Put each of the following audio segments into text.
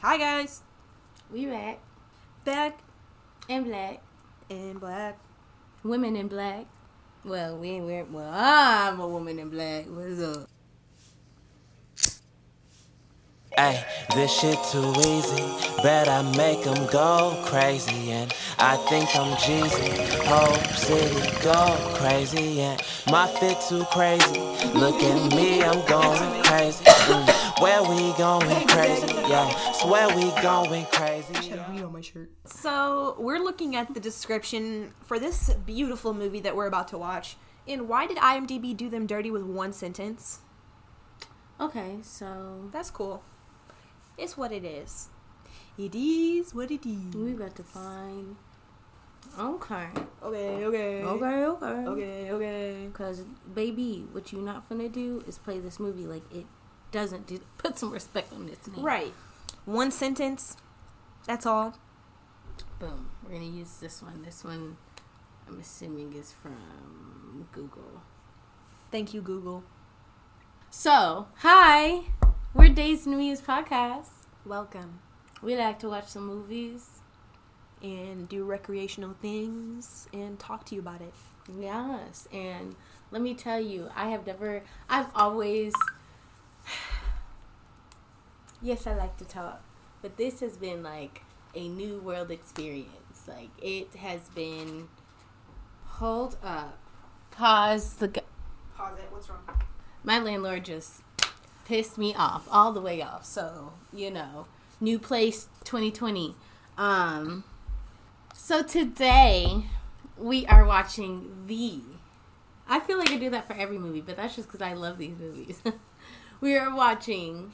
Hi guys, we back and black women in black. Well, we ain't wearing. Well, I'm a woman in black. What's up? Ay, this shit too easy, bet I make them go crazy, and I think I'm Jeezy, whole city go crazy, and my fit too crazy, look at me, I'm going crazy, where we going crazy, yeah, swear we going crazy. I should have weed on my shirt. So, we're looking at the description for this beautiful movie that we're about to watch, and why did IMDb do them dirty with one sentence? Okay, so... that's cool. It's what it is. It is what it is. We got to find. Okay. Cause baby, what you not finna do is play this movie like it doesn't do. Put some respect on this name. Right. One sentence. That's all. Boom. We're gonna use this one. This one, I'm assuming, is from Google. Thank you, Google. So, hi. We're Dazed and Amused Podcast. Welcome. We like to watch some movies. And do recreational things and talk to you about it. Yes. And let me tell you, I've always... yes, I like to talk. But this has been like a new world experience. Like, it has been... Hold up. Pause it. What's wrong? My landlord just... pissed me off, all the way off. So, you know, new place 2020. So today we are watching I feel like I do that for every movie, but that's just because I love these movies. We are watching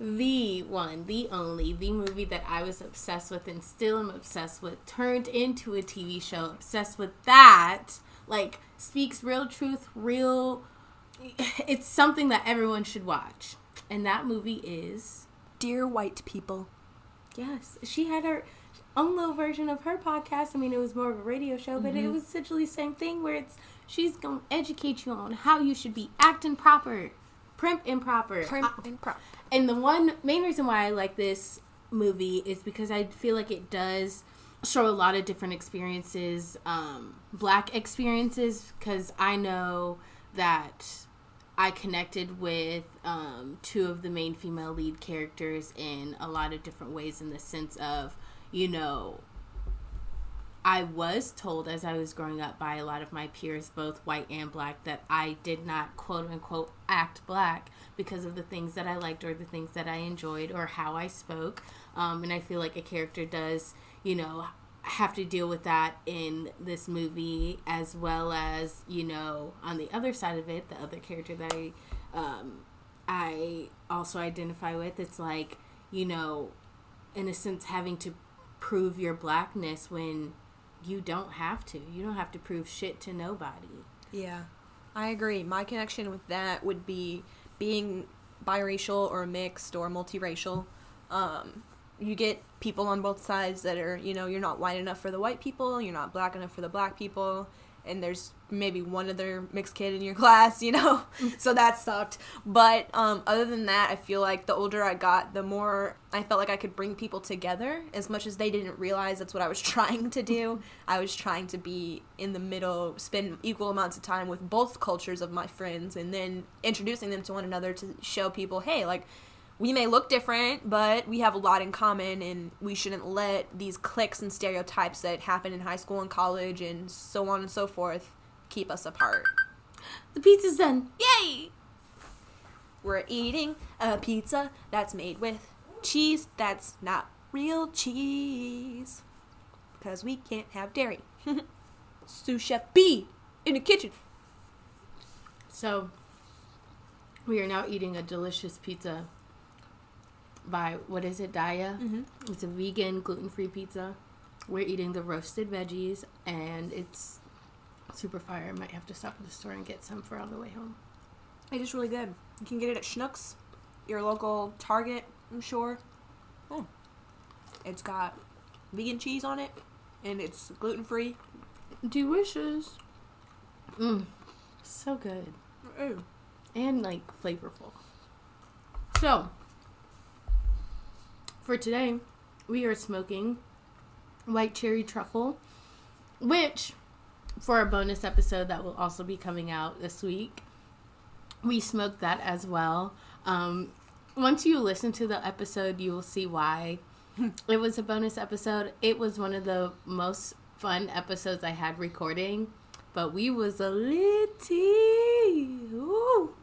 the one, the only, the movie that I was obsessed with and still am obsessed with, turned into a TV show, obsessed with that, like speaks real truth, real... It's something that everyone should watch. And that movie is... Dear White People. Yes. She had her own little version of her podcast. I mean, it was more of a radio show, but it was essentially the same thing where it's... she's going to educate you on how you should be acting proper. Primp and proper. And the one main reason why I like this movie is because I feel like it does... show a lot of different experiences. Black experiences. Because I know... that I connected with two of the main female lead characters in a lot of different ways, in the sense of, you know, I was told as I was growing up by a lot of my peers, both white and black, that I did not, quote unquote, act black because of the things that I liked or the things that I enjoyed or how I spoke. And I feel like a character does, you know, have to deal with that in this movie, as well as, you know, on the other side of it, the other character that I also identify with. It's like, you know, in a sense, having to prove your blackness when you don't have to. You don't have to prove shit to nobody. Yeah, I agree. My connection with that would be being biracial or mixed or multiracial. You get people on both sides that are, you know, you're not white enough for the white people, you're not black enough for the black people, and there's maybe one other mixed kid in your class, you know, so that sucked. But other than that, I feel like the older I got, the more I felt like I could bring people together, as much as they didn't realize that's what I was trying to do. I was trying to be in the middle, spend equal amounts of time with both cultures of my friends, and then introducing them to one another to show people, hey, like, we may look different, but we have a lot in common, and we shouldn't let these cliques and stereotypes that happen in high school and college and so on and so forth keep us apart. The pizza's done. Yay! We're eating a pizza that's made with cheese that's not real cheese. Because we can't have dairy. Sous Chef B in the kitchen. So, we are now eating a delicious pizza. By, what is it, Daya? It's a vegan, gluten-free pizza. We're eating the roasted veggies, and it's super fire. I might have to stop at the store and get some for on the way home. It is really good. You can get it at Schnucks, your local Target, I'm sure. Oh. It's got vegan cheese on it, and it's gluten-free. Delicious. So good. And, like, flavorful. So... for today, we are smoking White Cherry Truffle, which, for a bonus episode that will also be coming out this week, we smoked that as well. Once you listen to the episode, you will see why it was a bonus episode. It was one of the most fun episodes I had recording, but we was a litty.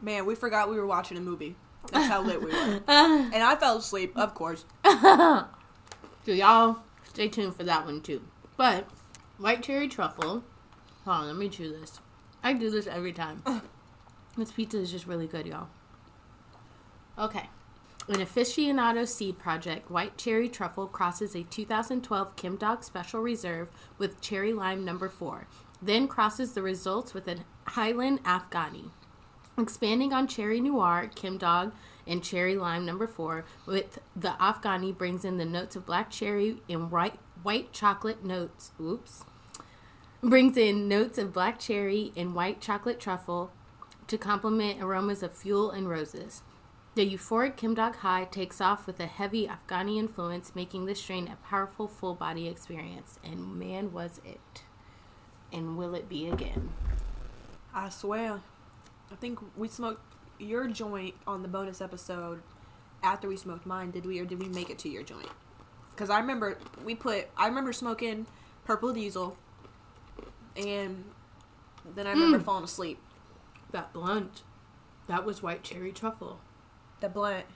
Man, we forgot we were watching a movie. That's how lit we were. And I fell asleep, of course. So y'all stay tuned for that one too. But White Cherry Truffle. Hold on, let me chew this. I do this every time. This pizza is just really good, y'all. Okay. An aficionado seed project, White Cherry Truffle crosses a 2012 Kim Dog Special Reserve with Cherry Lime Number 4, then crosses the results with a Highland Afghani. Expanding on Cherry Noir, Kim Dog, and Cherry Lime Number 4, with the Afghani brings in the notes of black cherry and white chocolate notes. Brings in notes of black cherry and white chocolate truffle to complement aromas of fuel and roses. The euphoric Kim Dog high takes off with a heavy Afghani influence, making this strain a powerful full body experience. And man, was it. And will it be again? I swear. I think we smoked your joint on the bonus episode after we smoked mine, did we? Or did we make it to your joint? Because I remember smoking Purple Diesel, and then I remember falling asleep. That blunt. That was White Cherry Truffle. The blunt.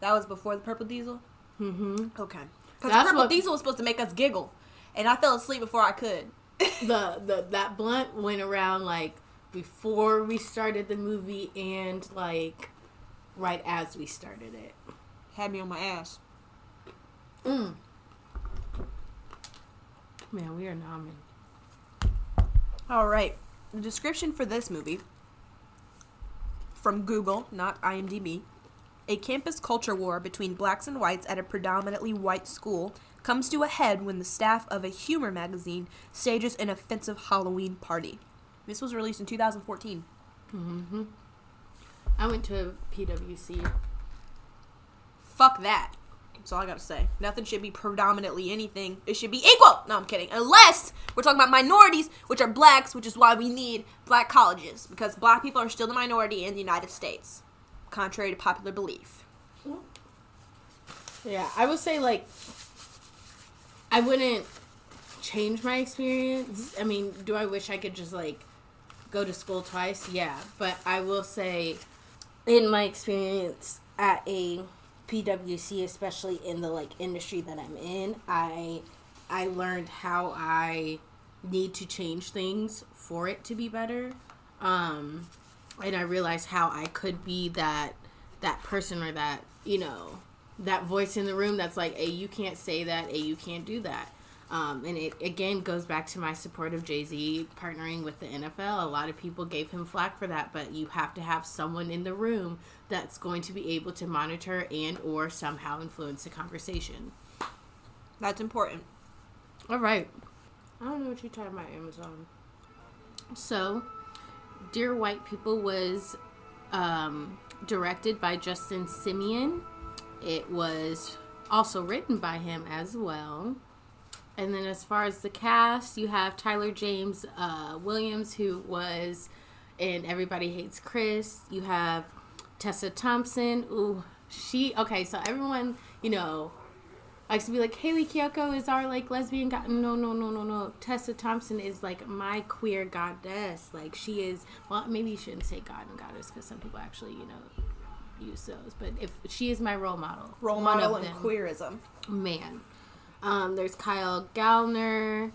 That was before the Purple Diesel? Mm-hmm. Okay. Because Purple Diesel was supposed to make us giggle, and I fell asleep before I could. That blunt went around, like, before we started the movie and, like, right as we started it. Had me on my ass. Mm. Man, we are nomming. All right. The description for this movie, from Google, not IMDb, a campus culture war between blacks and whites at a predominantly white school comes to a head when the staff of a humor magazine stages an offensive Halloween party. This was released in 2014. Mm-hmm. I went to PWC. Fuck that. That's all I gotta say. Nothing should be predominantly anything. It should be equal. No, I'm kidding. Unless we're talking about minorities, which are blacks, which is why we need black colleges. Because black people are still the minority in the United States. Contrary to popular belief. Yeah, I would say, like, I wouldn't change my experience. I mean, do I wish I could just, like, go to school twice? Yeah, but I will say, in my experience at a PWC, especially in the, like, industry that I'm in, I learned how I need to change things for it to be better, and I realized how I could be that person, or that, you know, that voice in the room that's like, hey, you can't say that, hey, you can't do that. And it, again, goes back to my support of Jay-Z partnering with the NFL. A lot of people gave him flack for that, but you have to have someone in the room that's going to be able to monitor and or somehow influence the conversation. That's important. All right. I don't know what you're talking about, Amazon. So, Dear White People was directed by Justin Simien. It was also written by him as well. And then as far as the cast, you have Tyler James Williams, who was in Everybody Hates Chris. You have Tessa Thompson. Ooh, so everyone, you know, likes to be like, Hayley Kiyoko is our, like, lesbian god. No. Tessa Thompson is, like, my queer goddess. Like, she is, well, maybe you shouldn't say god and goddess, because some people actually, you know, use those. But if she is my role model. Role model and queerism. Man. There's Kyle Gallner,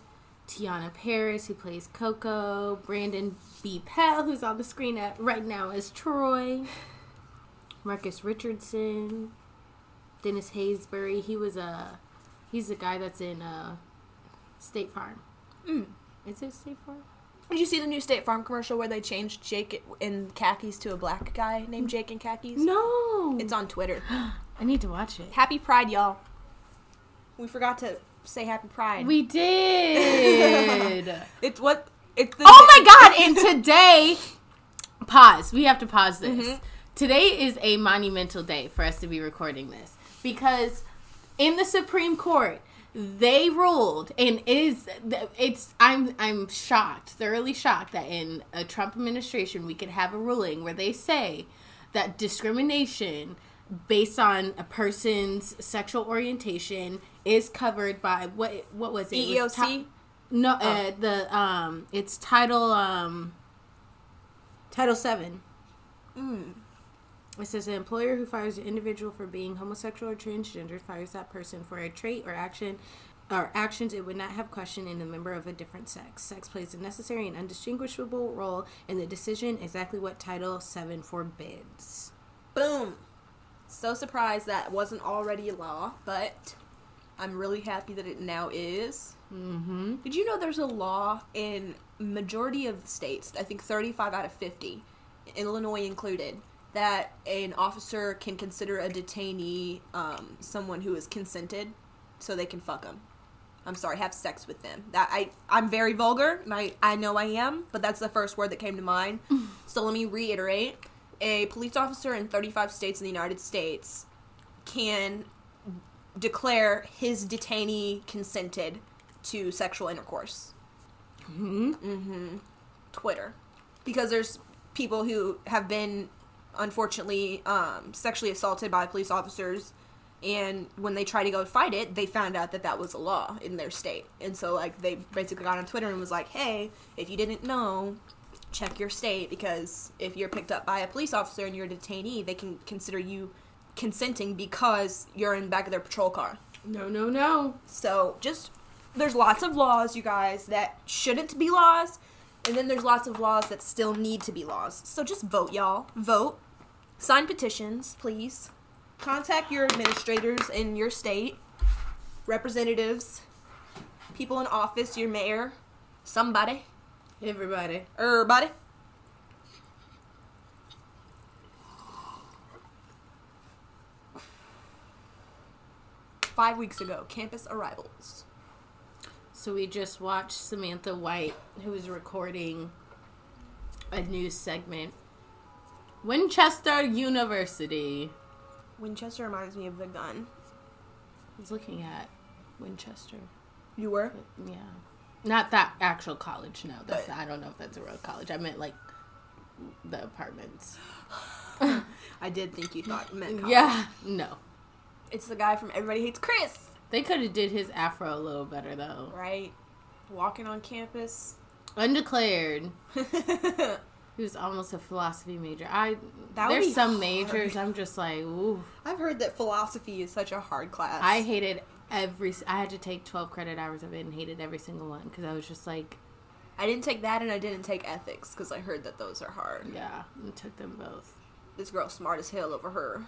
Tiana Paris, who plays Coco, Brandon B. Pell, who's on the screen right now as Troy, Marcus Richardson, Dennis Haysbury. He's the guy that's in State Farm. Mm. Is it State Farm? Did you see the new State Farm commercial where they changed Jake in khakis to a black guy named Jake in khakis? No. It's on Twitter. I need to watch it. Happy Pride, y'all. We forgot to say Happy Pride. We did. Oh my God! And today, pause. We have to pause this. Mm-hmm. Today is a monumental day for us to be recording this, because in the Supreme Court, they ruled, and I'm shocked, thoroughly shocked, that in a Trump administration we could have a ruling where they say that discrimination based on a person's sexual orientation is covered by what was it? EEOC? It's Title 7. Mm. It says an employer who fires an individual for being homosexual or transgender fires that person for a trait or action or actions it would not have questioned in a member of a different sex. Sex plays a necessary and undistinguishable role in the decision, exactly what Title 7 forbids. Boom. So surprised that wasn't already a law, but I'm really happy that it now is. Mm-hmm. Did you know there's a law in majority of the states, I think 35 out of 50, Illinois included, that an officer can consider a detainee someone who is consented, so they can fuck them. I'm sorry, have sex with them. That I'm very vulgar, and I know I am, but that's the first word that came to mind. So let me reiterate. A police officer in 35 states in the United States can declare his detainee consented to sexual intercourse. Mm-hmm. Mm-hmm. Twitter. Because there's people who have been, unfortunately, sexually assaulted by police officers, and when they tried to go fight it, they found out that that was a law in their state. And so, like, they basically got on Twitter and was like, hey, if you didn't know, check your state, because if you're picked up by a police officer and you're a detainee, they can consider you consenting because you're in the back of their patrol car. No. So, just, there's lots of laws, you guys, that shouldn't be laws, and then there's lots of laws that still need to be laws. So just vote, y'all. Vote. Sign petitions, please. Contact your administrators in your state, representatives, people in office, your mayor, somebody. Everybody. Five weeks ago, campus arrivals. So we just watched Samantha White, who was recording a news segment. Winchester University. Winchester reminds me of the gun. I was looking at Winchester. You were? But, yeah. Not that actual college, no. That's not, I don't know if that's a real college. I meant, like, the apartments. I did think you thought meant college. Yeah, no. It's the guy from Everybody Hates Chris. They could have did his afro a little better, though. Right. Walking on campus. Undeclared. He was almost a philosophy major. There's some hard majors I'm just like, ooh. I've heard that philosophy is such a hard class. I hated I had to take 12 credit hours of it and hated every single one because I was just like, I didn't take that and I didn't take ethics because I heard that those are hard. Yeah, I took them both. This girl's smart as hell over her.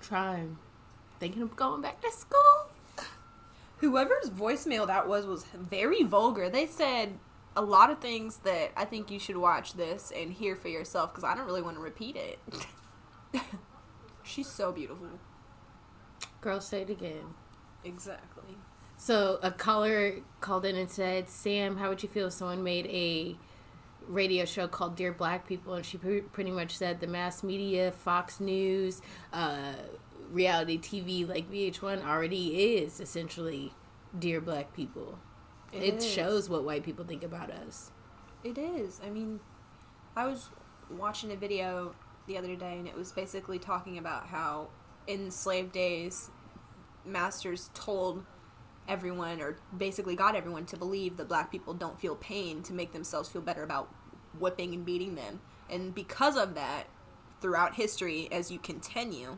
Trying. Thinking of going back to school. Whoever's voicemail that was very vulgar. They said a lot of things that I think you should watch this and hear for yourself because I don't really want to repeat it. She's so beautiful. Girl, say it again. Exactly. So a caller called in and said, Sam, how would you feel if someone made a radio show called Dear Black People? And she pretty much said the mass media, Fox News, reality TV like VH1 already is essentially Dear Black People. It shows what white people think about us. It is. I mean, I was watching a video the other day, and it was basically talking about how in slave days, masters told everyone, or basically got everyone to believe that black people don't feel pain to make themselves feel better about whipping and beating them. And because of that, throughout history, as you continue,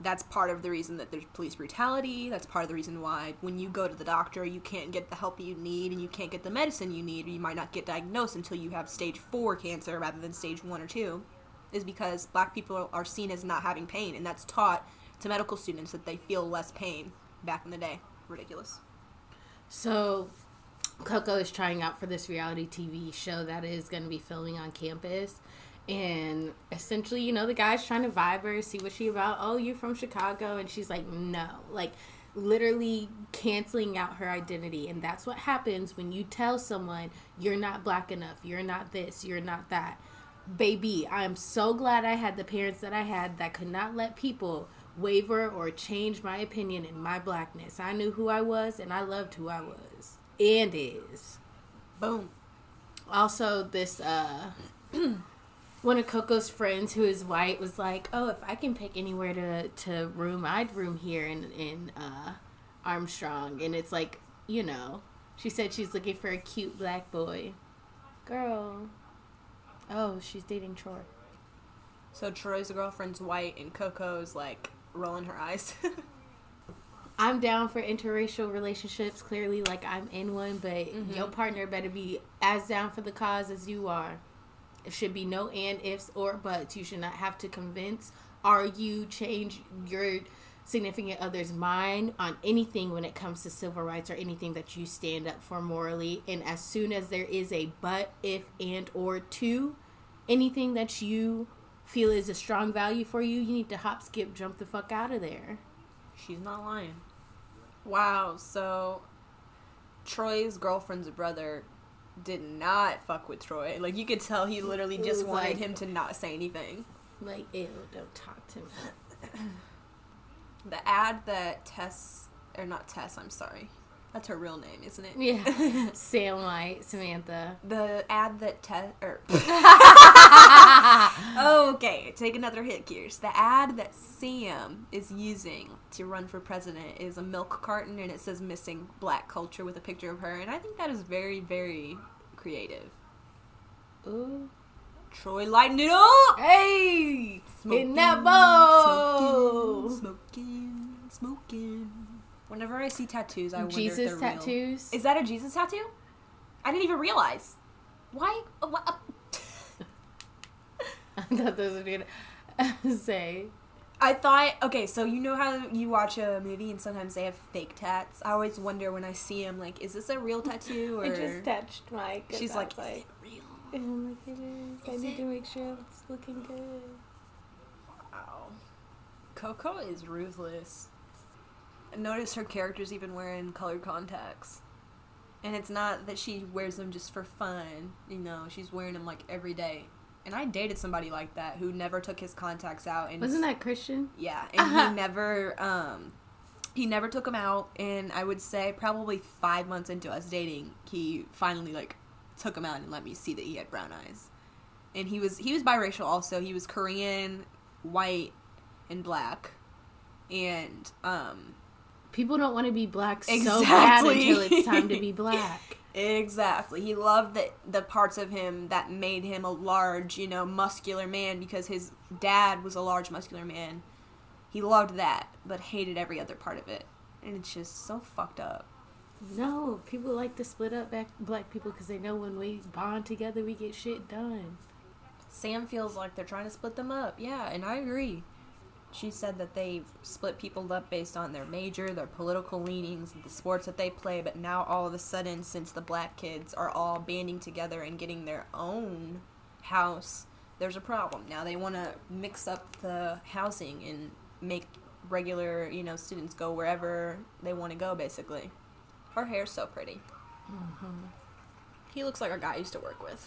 that's part of the reason that there's police brutality. That's part of the reason why when you go to the doctor, you can't get the help you need, and you can't get the medicine you need, or you might not get diagnosed until you have stage 4 cancer rather than stage 1 or 2, is because black people are seen as not having pain, and that's taught to medical students that they feel less pain back in the day. Ridiculous. So Coco is trying out for this reality TV show that is going to be filming on campus, and essentially, you know, the guy's trying to vibe her, see what she about. Oh, you're from Chicago? And she's like, no, like literally canceling out her identity. And that's what happens when you tell someone you're not black enough, you're not this, you're not that. Baby, I'm so glad I had the parents that I had that could not let people waver or change my opinion in my blackness. I knew who I was, and I loved who I was and is. Boom. Also, this one of Coco's friends who is white was like, "Oh, if I can pick anywhere to room, I'd room here in Armstrong." And it's like, you know, she said she's looking for a cute black boy. Girl. Oh, she's dating Troy. So Troy's girlfriend's white and Coco's like rolling her eyes. I'm down for interracial relationships. Clearly, like, I'm in one, but your partner better be as down for the cause as you are. It should be no and, ifs, or buts. You should not have to convince or you change your significant other's mind on anything when it comes to civil rights or anything that you stand up for morally. And as soon as there is a but, if, and, or to anything that you feel is a strong value for you, you need to hop, skip, jump the fuck out of there. She's not lying. Wow, so Troy's girlfriend's brother did not fuck with Troy. Like, you could tell he literally just wanted him to not say anything. Like, ew, don't talk to me. The ad that that's her real name, isn't it? Yeah. Samantha. The ad that okay, take another hit, Gears. The ad that Sam is using to run for president is a milk carton, and it says "Missing Black Culture" with a picture of her, and I think that is very, very creative. Ooh. Troy lightened it up! Hey! Smoking, in that bowl! Smoking. Whenever I see tattoos, I wonder if they're tattoos. Real. Jesus tattoos? Is that a Jesus tattoo? I didn't even realize. Why? I thought those would be gonna say. I thought, okay, so you know how you watch a movie and sometimes they have fake tats? I always wonder when I see them, like, is this a real tattoo? Or I just touched my... She's like, is it real? And I'm like, it is. I need to make sure it's looking good. Wow. Coco is ruthless. Notice her character's even wearing colored contacts. And it's not that she wears them just for fun. You know, she's wearing them, like, every day. And I dated somebody like that who never took his contacts out. And wasn't that Christian? Yeah. And he never took them out. And I would say probably 5 months into us dating, he finally, like, took him out and let me see that he had brown eyes. And he was biracial also. He was Korean, white, and black. And people don't want to be black so bad until it's time to be black. Exactly. He loved the parts of him that made him a large, you know, muscular man, because his dad was a large muscular man. He loved that, but hated every other part of it. And it's just so fucked up. No, people like to split up black people because they know when we bond together, we get shit done. Sam feels like they're trying to split them up. Yeah, and I agree. She said that they've split people up based on their major, their political leanings, the sports that they play, but now all of a sudden, since the black kids are all banding together and getting their own house, there's a problem. Now they want to mix up the housing and make regular, you know, students go wherever they want to go, basically. Her hair's so pretty. Mm-hmm. He looks like a guy I used to work with.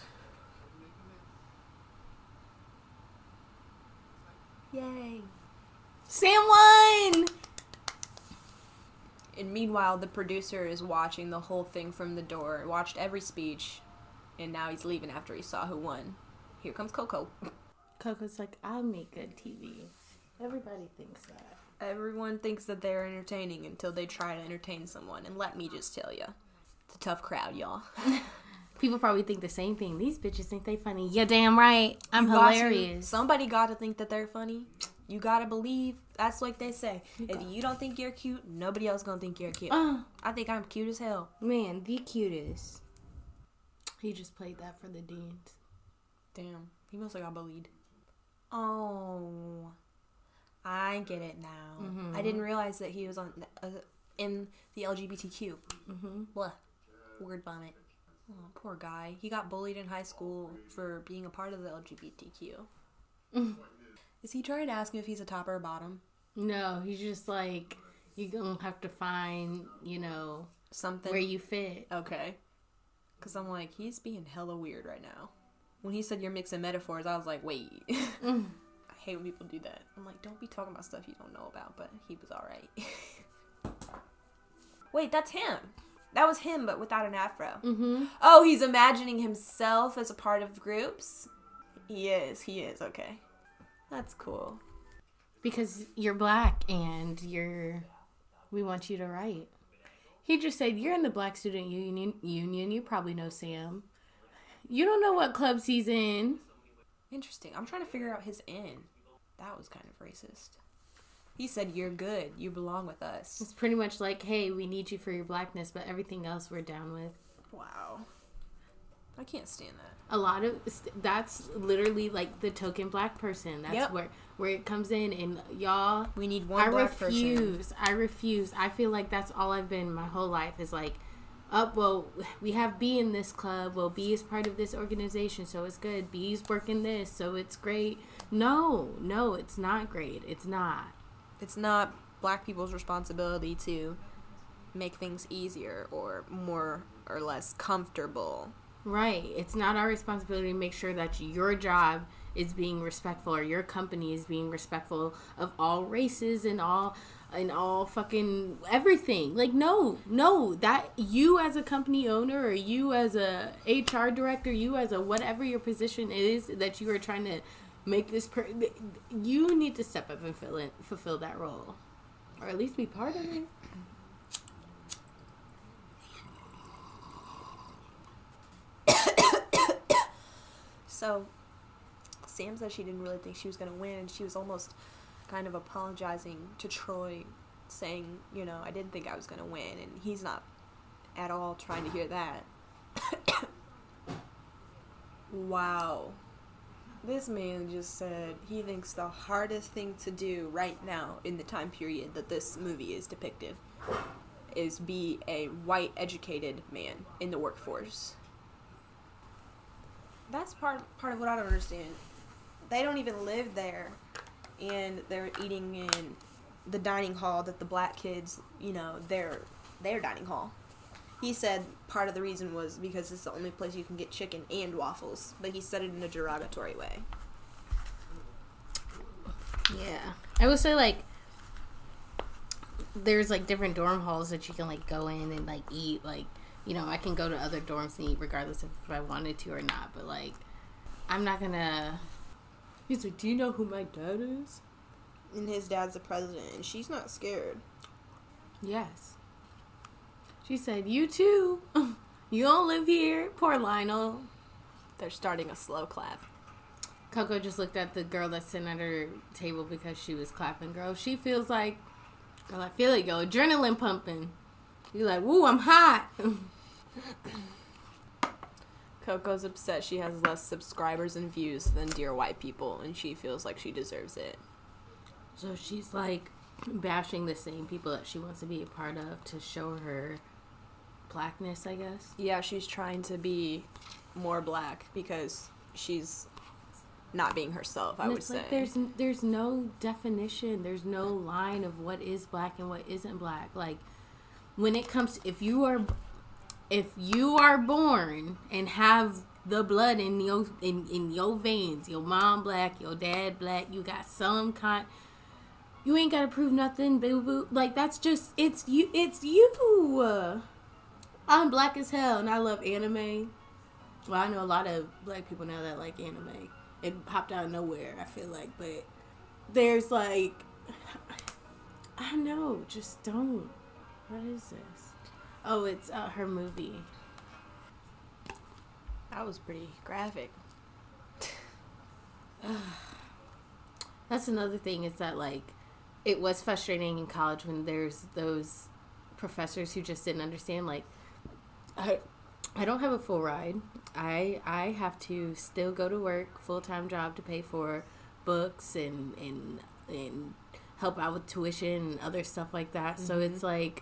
Yay. Sam won! And meanwhile, the producer is watching the whole thing from the door, watched every speech, and now he's leaving after he saw who won. Here comes Coco. Coco's like, I'll make good TV. Everybody thinks that. Everyone thinks that they're entertaining until they try to entertain someone. And let me just tell you, it's a tough crowd, y'all. People probably think the same thing. These bitches think they funny. Yeah, damn right. I'm hilarious. Somebody got to think that they're funny. You got to believe. That's like they say. If you don't think you're cute, nobody else going to think you're cute. I think I'm cute as hell. Man, the cutest. He just played that for the deans. Damn. He must have got bullied. Oh. I get it now. Mm-hmm. I didn't realize that he was on in the LGBTQ. Mm-hmm. Blah. Word vomit. Oh, poor guy. He got bullied in high school for being a part of the LGBTQ. Is he trying to ask me if he's a top or a bottom? No, he's just like, you're going to have to find, you know, something where you fit. Okay. Because I'm like, he's being hella weird right now. When he said you're mixing metaphors, I was like, wait. hate when people do that. I'm like, don't be talking about stuff you don't know about, but he was all right. Wait, that's him. That was him, but without an afro. Mm-hmm. Oh, he's imagining himself as a part of groups? He is, okay. That's cool. Because you're black and we want you to write. He just said, you're in the Black Student Union. You probably know Sam. You don't know what clubs he's in. Interesting. I'm trying to figure out his end. That was kind of racist. He said, you're good. You belong with us. It's pretty much like, hey, we need you for your blackness, but everything else we're down with. Wow. I can't stand that. That's literally like the token black person. That's yep. where it comes in. And y'all, we need one black person. I refuse. I feel like that's all I've been my whole life is like, well, we have B in this club. Well, B is part of this organization, so it's good. B's working this, so it's great. No, it's not great. It's not black people's responsibility to make things easier or more or less comfortable. Right. It's not our responsibility to make sure that your job is being respectful or your company is being respectful of all races and all fucking everything. Like, no, that you as a company owner or you as a HR director, you as a whatever your position is that you are trying to make this you need to step up and fulfill that role. Or at least be part of it. So, Sam said she didn't really think she was going to win, and she was almost kind of apologizing to Troy, saying, I didn't think I was going to win, and he's not at all trying to hear that. Wow. This man just said he thinks the hardest thing to do right now in the time period that this movie is depicted is be a white educated man in the workforce. That's part of what I don't understand. They don't even live there, and they're eating in the dining hall that the black kids, their dining hall. He said part of the reason was because it's the only place you can get chicken and waffles, but he said it in a derogatory way. Yeah. I would say, like, there's, like, different dorm halls that you can, like, go in and, like, eat, like, I can go to other dorms and eat regardless of if I wanted to or not. But, like, I'm not going to... He's like, do you know who my dad is? And his dad's the president, and she's not scared. Yes. She said, you too. You don't live here. Poor Lionel. They're starting a slow clap. Coco just looked at the girl that's sitting at her table because she was clapping. Girl, she feels like... Girl, I feel it, yo. Adrenaline pumping. You're like, woo, I'm hot. Coco's upset she has less subscribers and views than Dear White People, and she feels like she deserves it. So she's, like, bashing the same people that she wants to be a part of to show her blackness, I guess. Yeah, she's trying to be more black because she's not being herself, I would say. Like, there's no definition. There's no line of what is black and what isn't black. Like... When it comes to, if you are born and have the blood in your veins, your mom black, your dad black, you got some kind. You ain't gotta prove nothing, boo boo. Like, that's just it's you. I'm black as hell and I love anime. Well, I know a lot of black people now that like anime. It popped out of nowhere, I feel like, but there's like, I know, just don't. What is this? Oh, it's her movie. That was pretty graphic. That's another thing is that, like, it was frustrating in college when there's those professors who just didn't understand, like, I don't have a full ride. I have to still go to work, full-time job to pay for books and help out with tuition and other stuff like that. Mm-hmm. So it's like...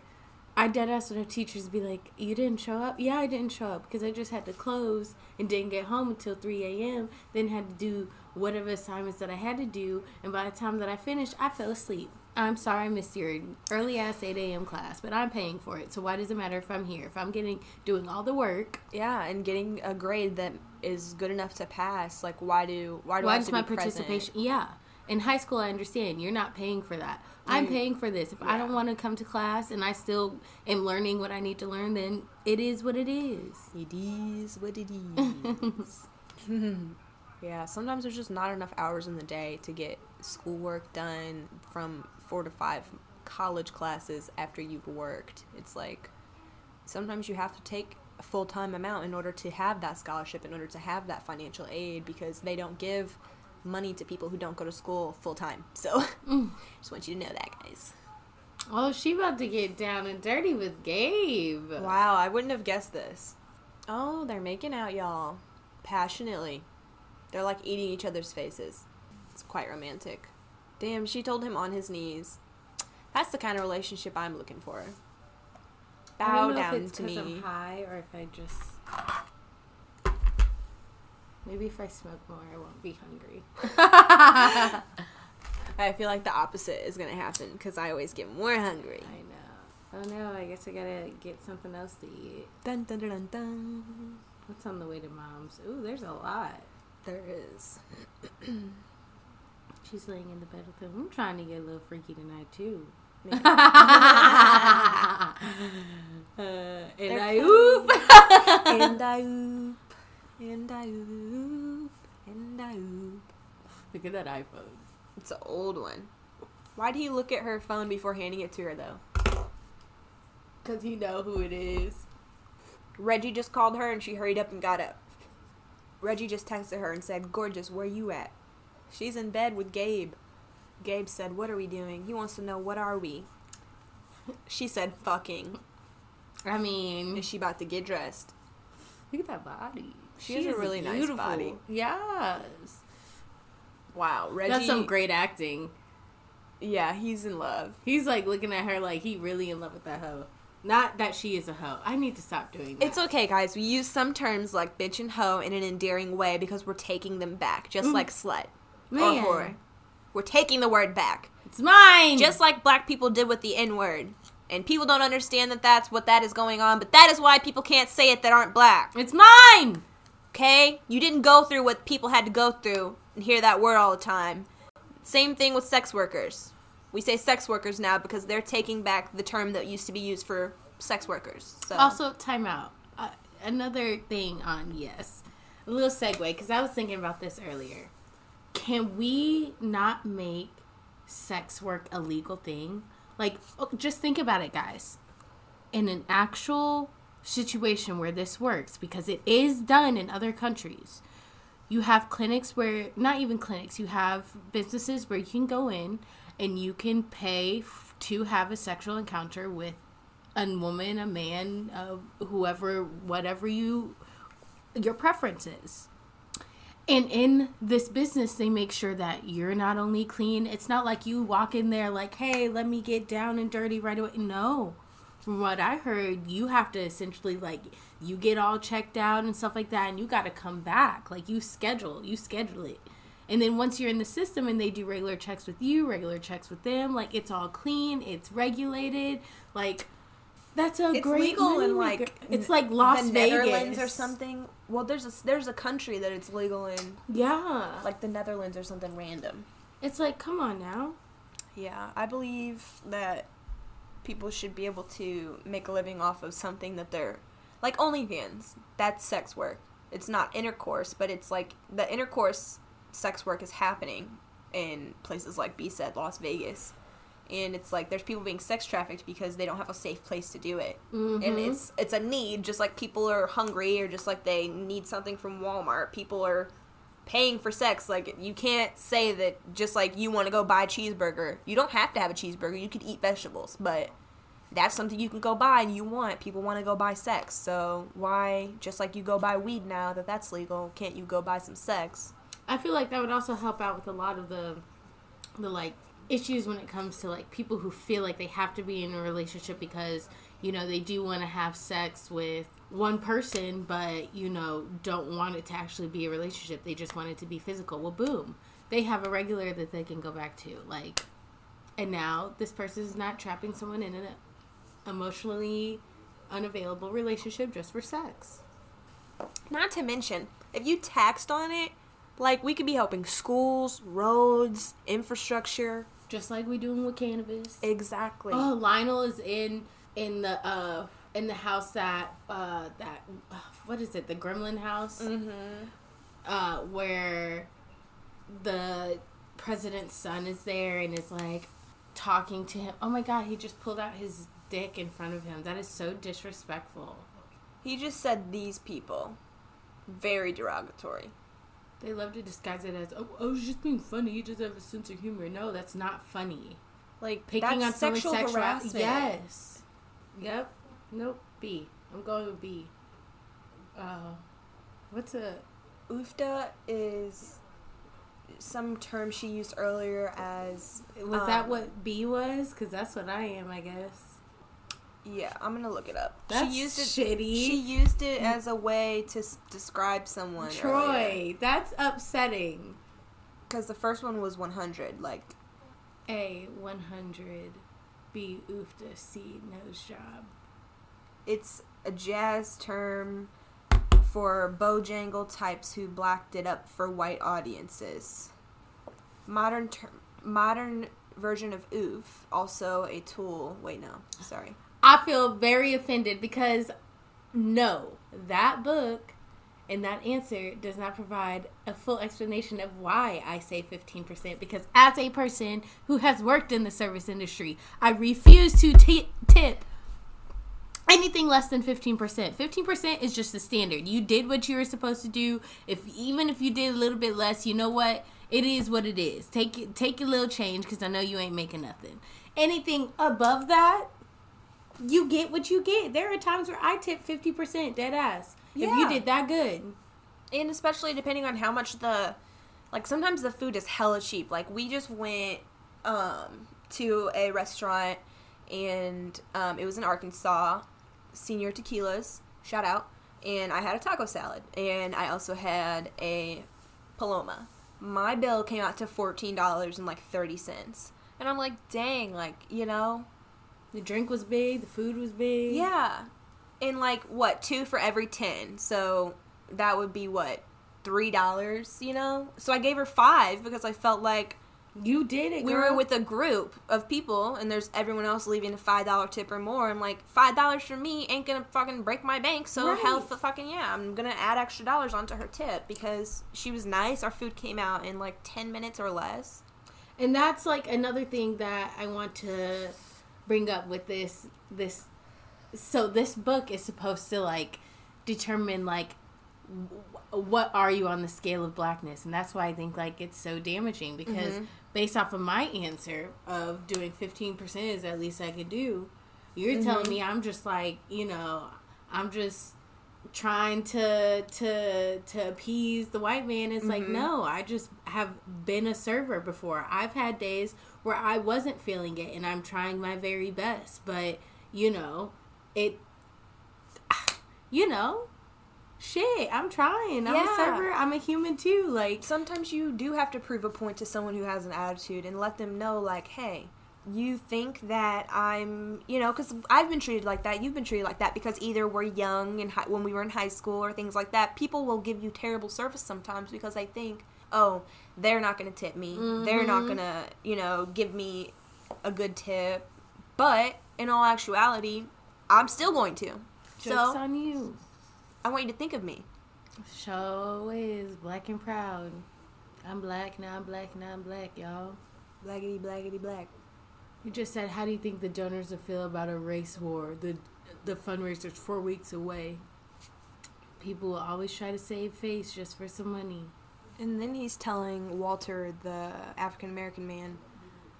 I deadass would have teachers be like, you didn't show up? Yeah, I didn't show up because I just had to close and didn't get home until 3 a.m. Then had to do whatever assignments that I had to do. And by the time that I finished, I fell asleep. I'm sorry I missed your early-ass 8 a.m. class, but I'm paying for it. So why does it matter if I'm here? If I'm doing all the work. Yeah, and getting a grade that is good enough to pass. Like, why do I have to be present? Yeah. In high school, I understand. You're not paying for that. I'm paying for this. If I don't want to come to class and I still am learning what I need to learn, then it is what it is. It is what it is. Yeah, sometimes there's just not enough hours in the day to get schoolwork done from 4 to 5 college classes after you've worked. It's like sometimes you have to take a full-time amount in order to have that scholarship, in order to have that financial aid, because they don't give money to people who don't go to school full-time. So just want you to know that, guys. Oh, she about to get down and dirty with Gabe. Wow, I wouldn't have guessed this. Oh, they're making out, y'all. Passionately. They're like eating each other's faces. It's quite romantic. Damn, she told him on his knees. That's the kind of relationship I'm looking for. Bow down to me. I don't know if it's because I'm high or if I just... Maybe if I smoke more, I won't be hungry. I feel like the opposite is going to happen because I always get more hungry. I know. Oh, no. I guess I got to get something else to eat. Dun, dun, dun, dun, dun. What's on the way to Mom's? Ooh, there's a lot. There is. She's laying in the bed with him. I'm trying to get a little freaky tonight, too. And I oop. And I oop. Look at that iPhone. It's an old one. Why did he look at her phone before handing it to her, though? Because he know who it is. Reggie just called her, and she hurried up and got up. Reggie just texted her and said, "Gorgeous, where you at?" She's in bed with Gabe. Gabe said, "What are we doing?" He wants to know, what are we? She said, fucking. I mean. Is she about to get dressed? Look at that body. She has a really beautiful, nice body. Yes. Wow, Reggie. That's some great acting. Yeah, he's in love. He's like looking at her like he really in love with that hoe. Not that she is a hoe. I need to stop doing that. It's okay, guys. We use some terms like bitch and hoe in an endearing way because we're taking them back, just like slut Man. Or whore. We're taking the word back. It's mine. Just like black people did with the N-word. And people don't understand that that's what that is going on, but that is why people can't say it that aren't black. It's mine! Okay? You didn't go through what people had to go through and hear that word all the time. Same thing with sex workers. We say sex workers now because they're taking back the term that used to be used for sex workers. So. Also, time out. Another thing on yes. A little segue, because I was thinking about this earlier. Can we not make sex work a legal thing? Like, just think about it, guys. In an actual situation where this works, because it is done in other countries, you have clinics where, not even clinics, you have businesses where you can go in and you can pay to have a sexual encounter with a woman, a man, whoever, whatever your preference is. And in this business, they make sure that you're not only clean. It's not like you walk in there like, hey, let me get down and dirty right away. No. From what I heard, you have to essentially, like, you get all checked out and stuff like that, and you got to come back. Like, you schedule it. And then once you're in the system and they do regular checks with you, regular checks with them, like, it's all clean, it's regulated, like... That's a it's great legal in like it's like Las Vegas, Netherlands or something. Well, there's a country that it's legal in. Yeah, like the Netherlands or something random. It's like, come on now. Yeah, I believe that people should be able to make a living off of something that they're like OnlyFans. That's sex work. It's not intercourse, but it's like the intercourse sex work is happening in places like B said, Las Vegas. And it's like there's people being sex trafficked because they don't have a safe place to do it. Mm-hmm. And it's a need, just like people are hungry or just like they need something from Walmart. People are paying for sex. Like, you can't say that just like you want to go buy a cheeseburger. You don't have to have a cheeseburger. You could eat vegetables. But that's something you can go buy and you want. People want to go buy sex. So why, just like you go buy weed now that that's legal, can't you go buy some sex? I feel like that would also help out with a lot of the like, issues when it comes to like people who feel like they have to be in a relationship because, you know, they do want to have sex with one person, but, you know, don't want it to actually be a relationship. They just want it to be physical. Well, boom, they have a regular that they can go back to, like, and now this person is not trapping someone in an emotionally unavailable relationship just for sex. Not to mention, if you taxed on it, Like, we could be helping schools, roads, infrastructure. Just like we doing with cannabis. Exactly. Oh, Lionel is in the house that what is it? The Gremlin house. Mm-hmm. Where the president's son is there and is like talking to him. Oh my God, he just pulled out his dick in front of him. That is so disrespectful. He just said these people. Very derogatory. They love to disguise it as, oh, I was just being funny. You just have a sense of humor. No, that's not funny. Like, picking on sexual harassment. Yes. Yep. Nope. B. I'm going with B. Oofda is some term she used earlier as... Was that what B was? Because that's what I am, I guess. Yeah, I'm going to look it up. That's shitty. She used it as a way to describe someone. Troy, that's upsetting. Because the first one was 100, like... A, 100. B, oofda. C, nose job. It's a jazz term for bojangle types who blacked it up for white audiences. Modern version of oof, also a tool... Wait, no. Sorry. I feel very offended because, no, that book and that answer does not provide a full explanation of why I say 15%, because as a person who has worked in the service industry, I refuse to tip anything less than 15%. 15% is just the standard. You did what you were supposed to do. Even if you did a little bit less, you know what? It is what it is. Take a little change because I know you ain't making nothing. Anything above that, you get what you get. There are times where I tip 50%, dead ass. Yeah. If you did that good. And especially depending on how much sometimes the food is hella cheap. Like, we just went to a restaurant, and it was in Arkansas, Senior Tequilas, shout out, and I had a taco salad, and I also had a Paloma. My bill came out to $14.30. And I'm like, dang, like, you know... The drink was big. The food was big. Yeah. And, like, what? 2 for every 10. So that would be, what, $3, you know? So I gave her 5 because I felt like... You did it, girl. We were with a group of people, and there's everyone else leaving a $5 tip or more. I'm like, $5 for me ain't going to fucking break my bank. So right. Hell fucking yeah. I'm going to add extra dollars onto her tip because she was nice. Our food came out in, like, 10 minutes or less. And that's, like, another thing that I want to... bring up with this. So this book is supposed to determine what are you on the scale of blackness, and that's why I think it's so damaging because based off of my answer of doing 15% is at least I could do, you're telling me I'm just I'm just trying to appease the white man. It's no, I just have been a server before. I've had days where I wasn't feeling it, and I'm trying my very best, but, shit, I'm trying. I'm a server. I'm a human, too. Sometimes you do have to prove a point to someone who has an attitude and let them know, hey, you think that I'm, because I've been treated like that, you've been treated like that, because either we're young and when we were in high school or things like that, people will give you terrible service sometimes because they think, oh, they're not going to tip me. Mm-hmm. They're not going to, give me a good tip. But in all actuality, I'm still going to. Joke's on you. I want you to think of me. Show is black and proud. I'm black, now I'm black, now I'm black, y'all. Blackity, blackity, black. You just said, how do you think the donors will feel about a race war? The fundraiser's 4 weeks away. People will always try to save face just for some money. And then he's telling Walter, the African-American man,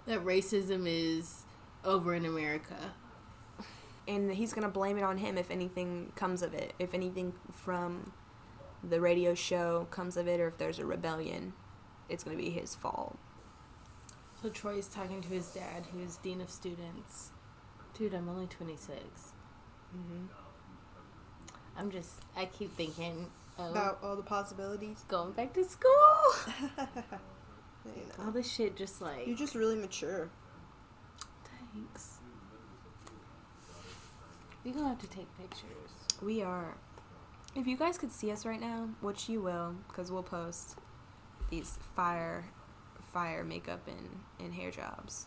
that racism is over in America. And he's going to blame it on him if anything comes of it. If anything from the radio show comes of it, or if there's a rebellion, it's going to be his fault. So Troy's talking to his dad, who is dean of students. Dude, I'm only 26. Mm-hmm. I keep thinking... about all the possibilities. Going back to school. All this shit just. You're just really mature. Thanks. We're going to have to take pictures. We are. If you guys could see us right now, which you will, because we'll post. these fire makeup and hair jobs.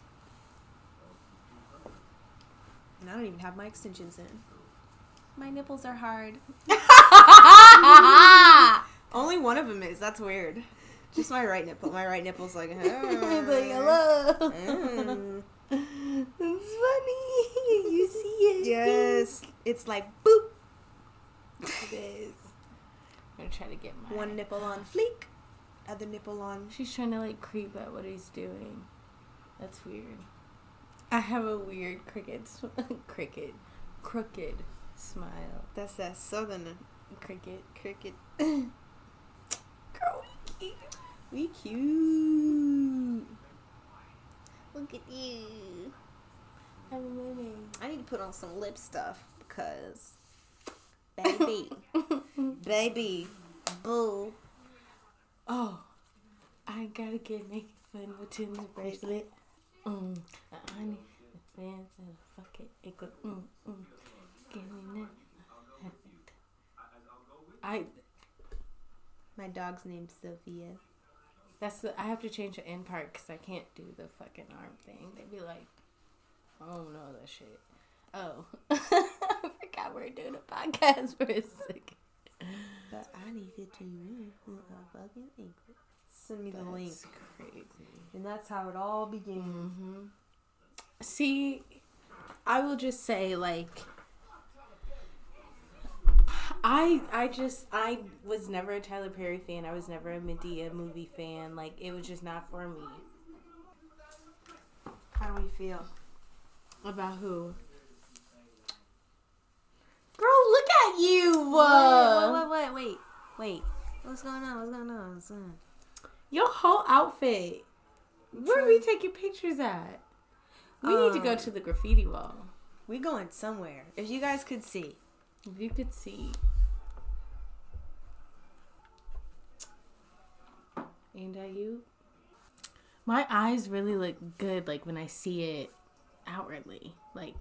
And I don't even have my extensions in. My nipples are hard. Only one of them is. That's weird. Just my right nipple. My right nipple's like, oh. Like, hello. Mm. It's funny. You see it. Yes. It's like, boop. It is. I'm going to try to get my... One nipple on fleek. Other nipple on... She's trying to, like, creep at what he's doing. That's weird. I have a weird crooked smile. That's that southern cricket. Girl, we cute. Look at you. I'm winning. I need to put on some lip stuff because, baby, boo. Oh, I gotta get naked fun with Tim's bracelet. I need a fan and a fucking ankle. Give me that. My dog's name's Sophia. I have to change the end part because I can't do the fucking arm thing. They'd be like, I don't know that shit. Oh. I forgot we were doing a podcast for a second. But I need to do a fucking ankle. Send me the link. That's crazy. And that's how it all began. Mm-hmm. See, I will just say, like, I was never a Tyler Perry fan. I was never a Madea movie fan. Like, it was just not for me. How do we feel? About who? Girl, look at you! Wait. What's going on? Your whole outfit. Where are we taking pictures at? We need to go to the graffiti wall. We going somewhere. If you guys could see. If you could see. Ain't that you? My eyes really look good, like, when I see it outwardly. Like,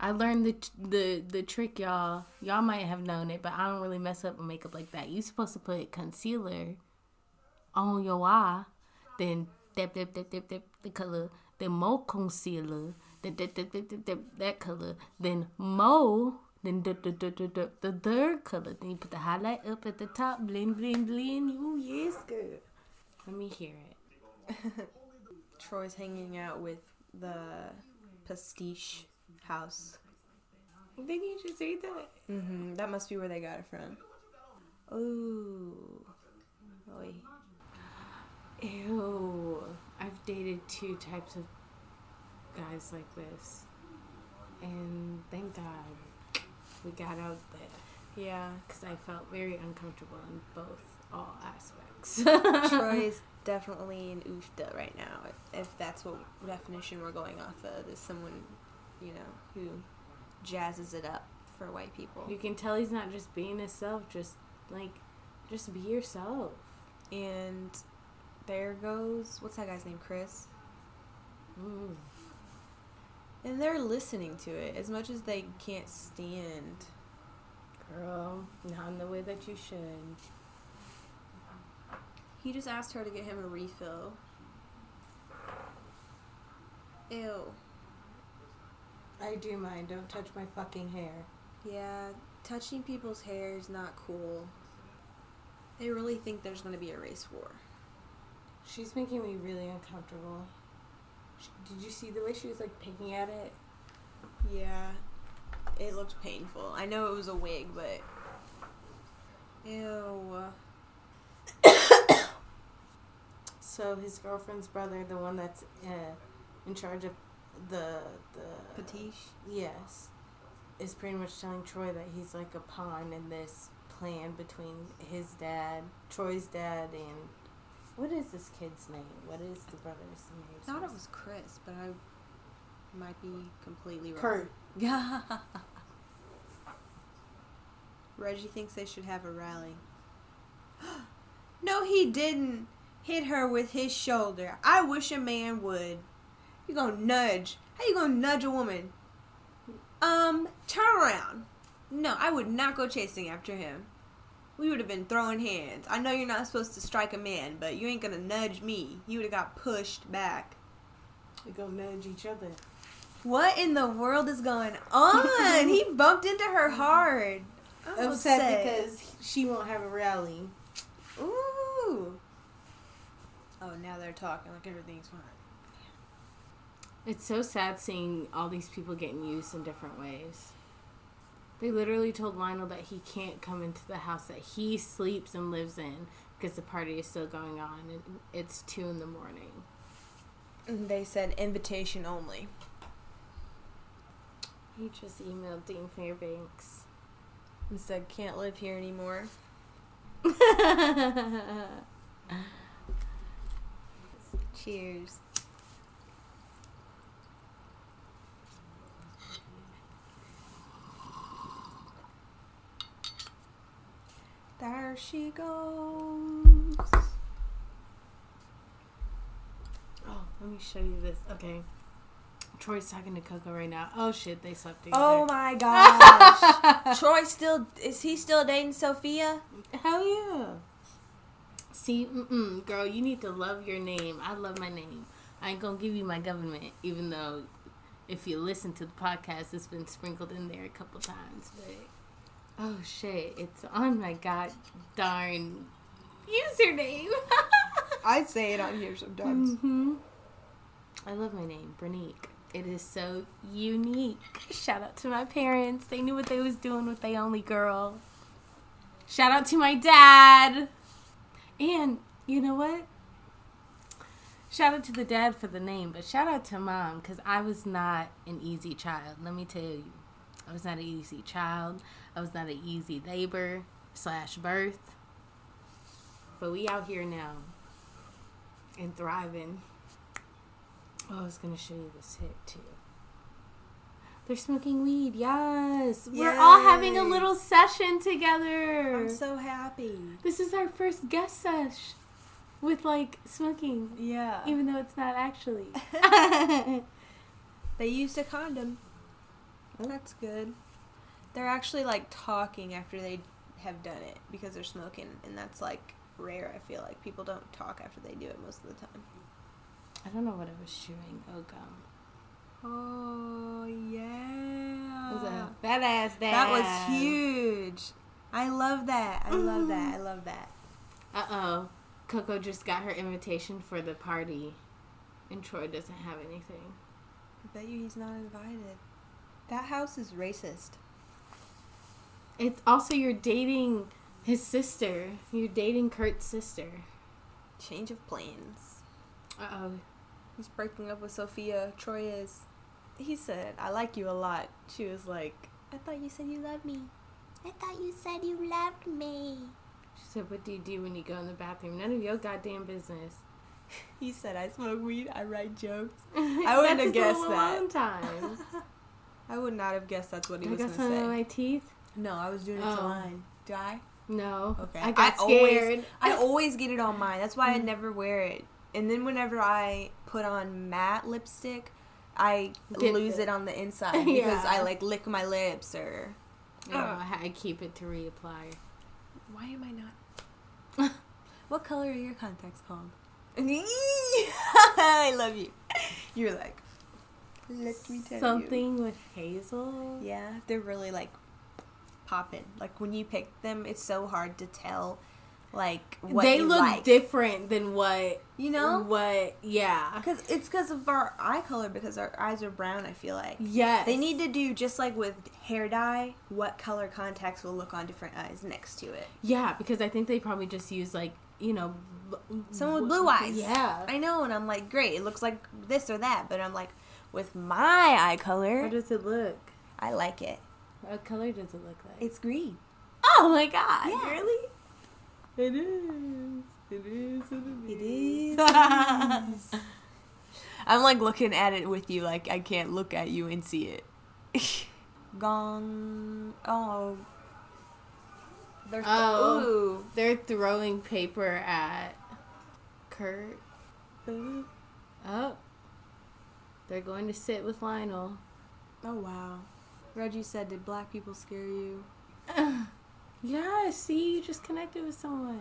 I learned the trick, y'all. Y'all might have known it, but I don't really mess up with makeup like that. You're supposed to put concealer on your eye, then dip the color, then more concealer, then dip that color, then more, then dip the third color, then you put the highlight up at the top, blend. Ooh, yes, good. Let me hear it. Troy's hanging out with the Pastiche house. Didn't you just read that? Mm-hmm. That must be where they got it from. Ooh. Oy. Ew, I've dated two types of guys like this, and thank God we got out there. Yeah, because I felt very uncomfortable in all aspects. Troy is definitely an oofda right now, if that's what definition we're going off of, is someone, you know, who jazzes it up for white people. You can tell he's not just being himself, just be yourself. And... there goes, what's that guy's name, Chris? Mm. And they're listening to it as much as they can't stand. Girl, not in the way that you should. He just asked her to get him a refill. Ew. I do mind. Don't touch my fucking hair. Yeah, touching people's hair is not cool. They really think there's going to be a race war. She's making me really uncomfortable. Did you see the way she was, like, picking at it? Yeah. It looked painful. I know it was a wig, but... ew. So his girlfriend's brother, the one that's in charge of the... Pastiche? Yes. Is pretty much telling Troy that he's, like, a pawn in this plan between his dad, Troy's dad, and... what is this kid's name? What is the brother's name? I thought it was Chris, but I might be completely wrong. Kurt. Reggie thinks they should have a rally. No, he didn't. Hit her with his shoulder. I wish a man would. You gonna nudge. How you gonna nudge a woman? Turn around. No, I would not go chasing after him. we would have been throwing hands. I know you're not supposed to strike a man, but you ain't gonna nudge me. You would have got pushed back. We go nudge each other. What in the world is going on? He bumped into her hard. I'm upset because she won't have a rally. Ooh. Oh, now they're talking like everything's fine. It's so sad seeing all these people getting used in different ways. They literally told Lionel that he can't come into the house that he sleeps and lives in because the party is still going on and it's 2 a.m. And they said invitation only. He just emailed Dean Fairbanks and said, can't live here anymore. Cheers. There she goes. Oh, let me show you this. Okay. Troy's talking to Coco right now. Oh, shit. They slept together. Oh, my gosh. Troy still... Is he still dating Sophia? Hell yeah. See, girl, you need to love your name. I love my name. I ain't gonna give you my government, even though if you listen to the podcast, it's been sprinkled in there a couple times, but... Oh, shit. It's on my god darn username. I say it on here sometimes. Mm-hmm. I love my name, Branique. It is so unique. Shout out to my parents. They knew what they was doing with their only girl. Shout out to my dad. And you know what? Shout out to the dad for the name, but shout out to mom because I was not an easy child. Let me tell you. I was not an easy child. I was not an easy labor/birth. But we out here now and thriving. Oh, I was going to show you this hit, too. They're smoking weed. Yes. Yay. We're all having a little session together. I'm so happy. This is our first guest sesh with, like, smoking. Yeah. Even though it's not actually. They used a condom. Oh, that's good. They're actually, like, talking after they have done it because they're smoking, and that's, like, rare, I feel like. People don't talk after they do it most of the time. I don't know what I was chewing. Oh, gum. Oh, yeah. It was a badass dad. That was huge. I love that. I love that. I love that. Uh-oh. Coco just got her invitation for the party, and Troy doesn't have anything. I bet you he's not invited. That house is racist. It's also you're dating his sister. You're dating Kurt's sister. Change of plans. Uh-oh. He's breaking up with Sophia. Troy is. He said, I like you a lot. She was like, I thought you said you loved me. I thought you said you loved me. She said, what do you do when you go in the bathroom? None of your goddamn business. He said, I smoke weed. I write jokes. I wouldn't have guessed that. That's a long time. I would not have guessed that's what he was going to say. I got something on my teeth? No, I was doing it to mine. Did I? No. Okay. I got scared. I always get it on mine. That's why I never wear it. And then whenever I put on matte lipstick, I lose it on the inside because I, like, lick my lips or... I keep it to reapply. Why am I not... What color are your contacts called? I love you. You're like... Let me tell you. Something with hazel? Yeah, they're really, like, popping. Like, when you pick them, it's so hard to tell, like, what they look like. Different than what, you know? What, yeah. It's because of our eye color, because our eyes are brown, I feel like. Yes. They need to do, just like with hair dye, what color contacts will look on different eyes next to it. Yeah, because I think they probably just use, like, you know. Someone with blue eyes. Yeah. I know, and I'm like, great, it looks like this or that, but I'm like, with my eye color. How does it look? I like it. What color does it look like? It's green. Oh my god. Yeah. Really? It is. It is what it is. It is. I'm like looking at it with you like I can't look at you and see it. Gong. Oh. They're throwing paper at Kurt. Ooh. Oh. They're going to sit with Lionel. Oh, wow. Reggie said, did black people scare you? Yeah, see, you just connected with someone.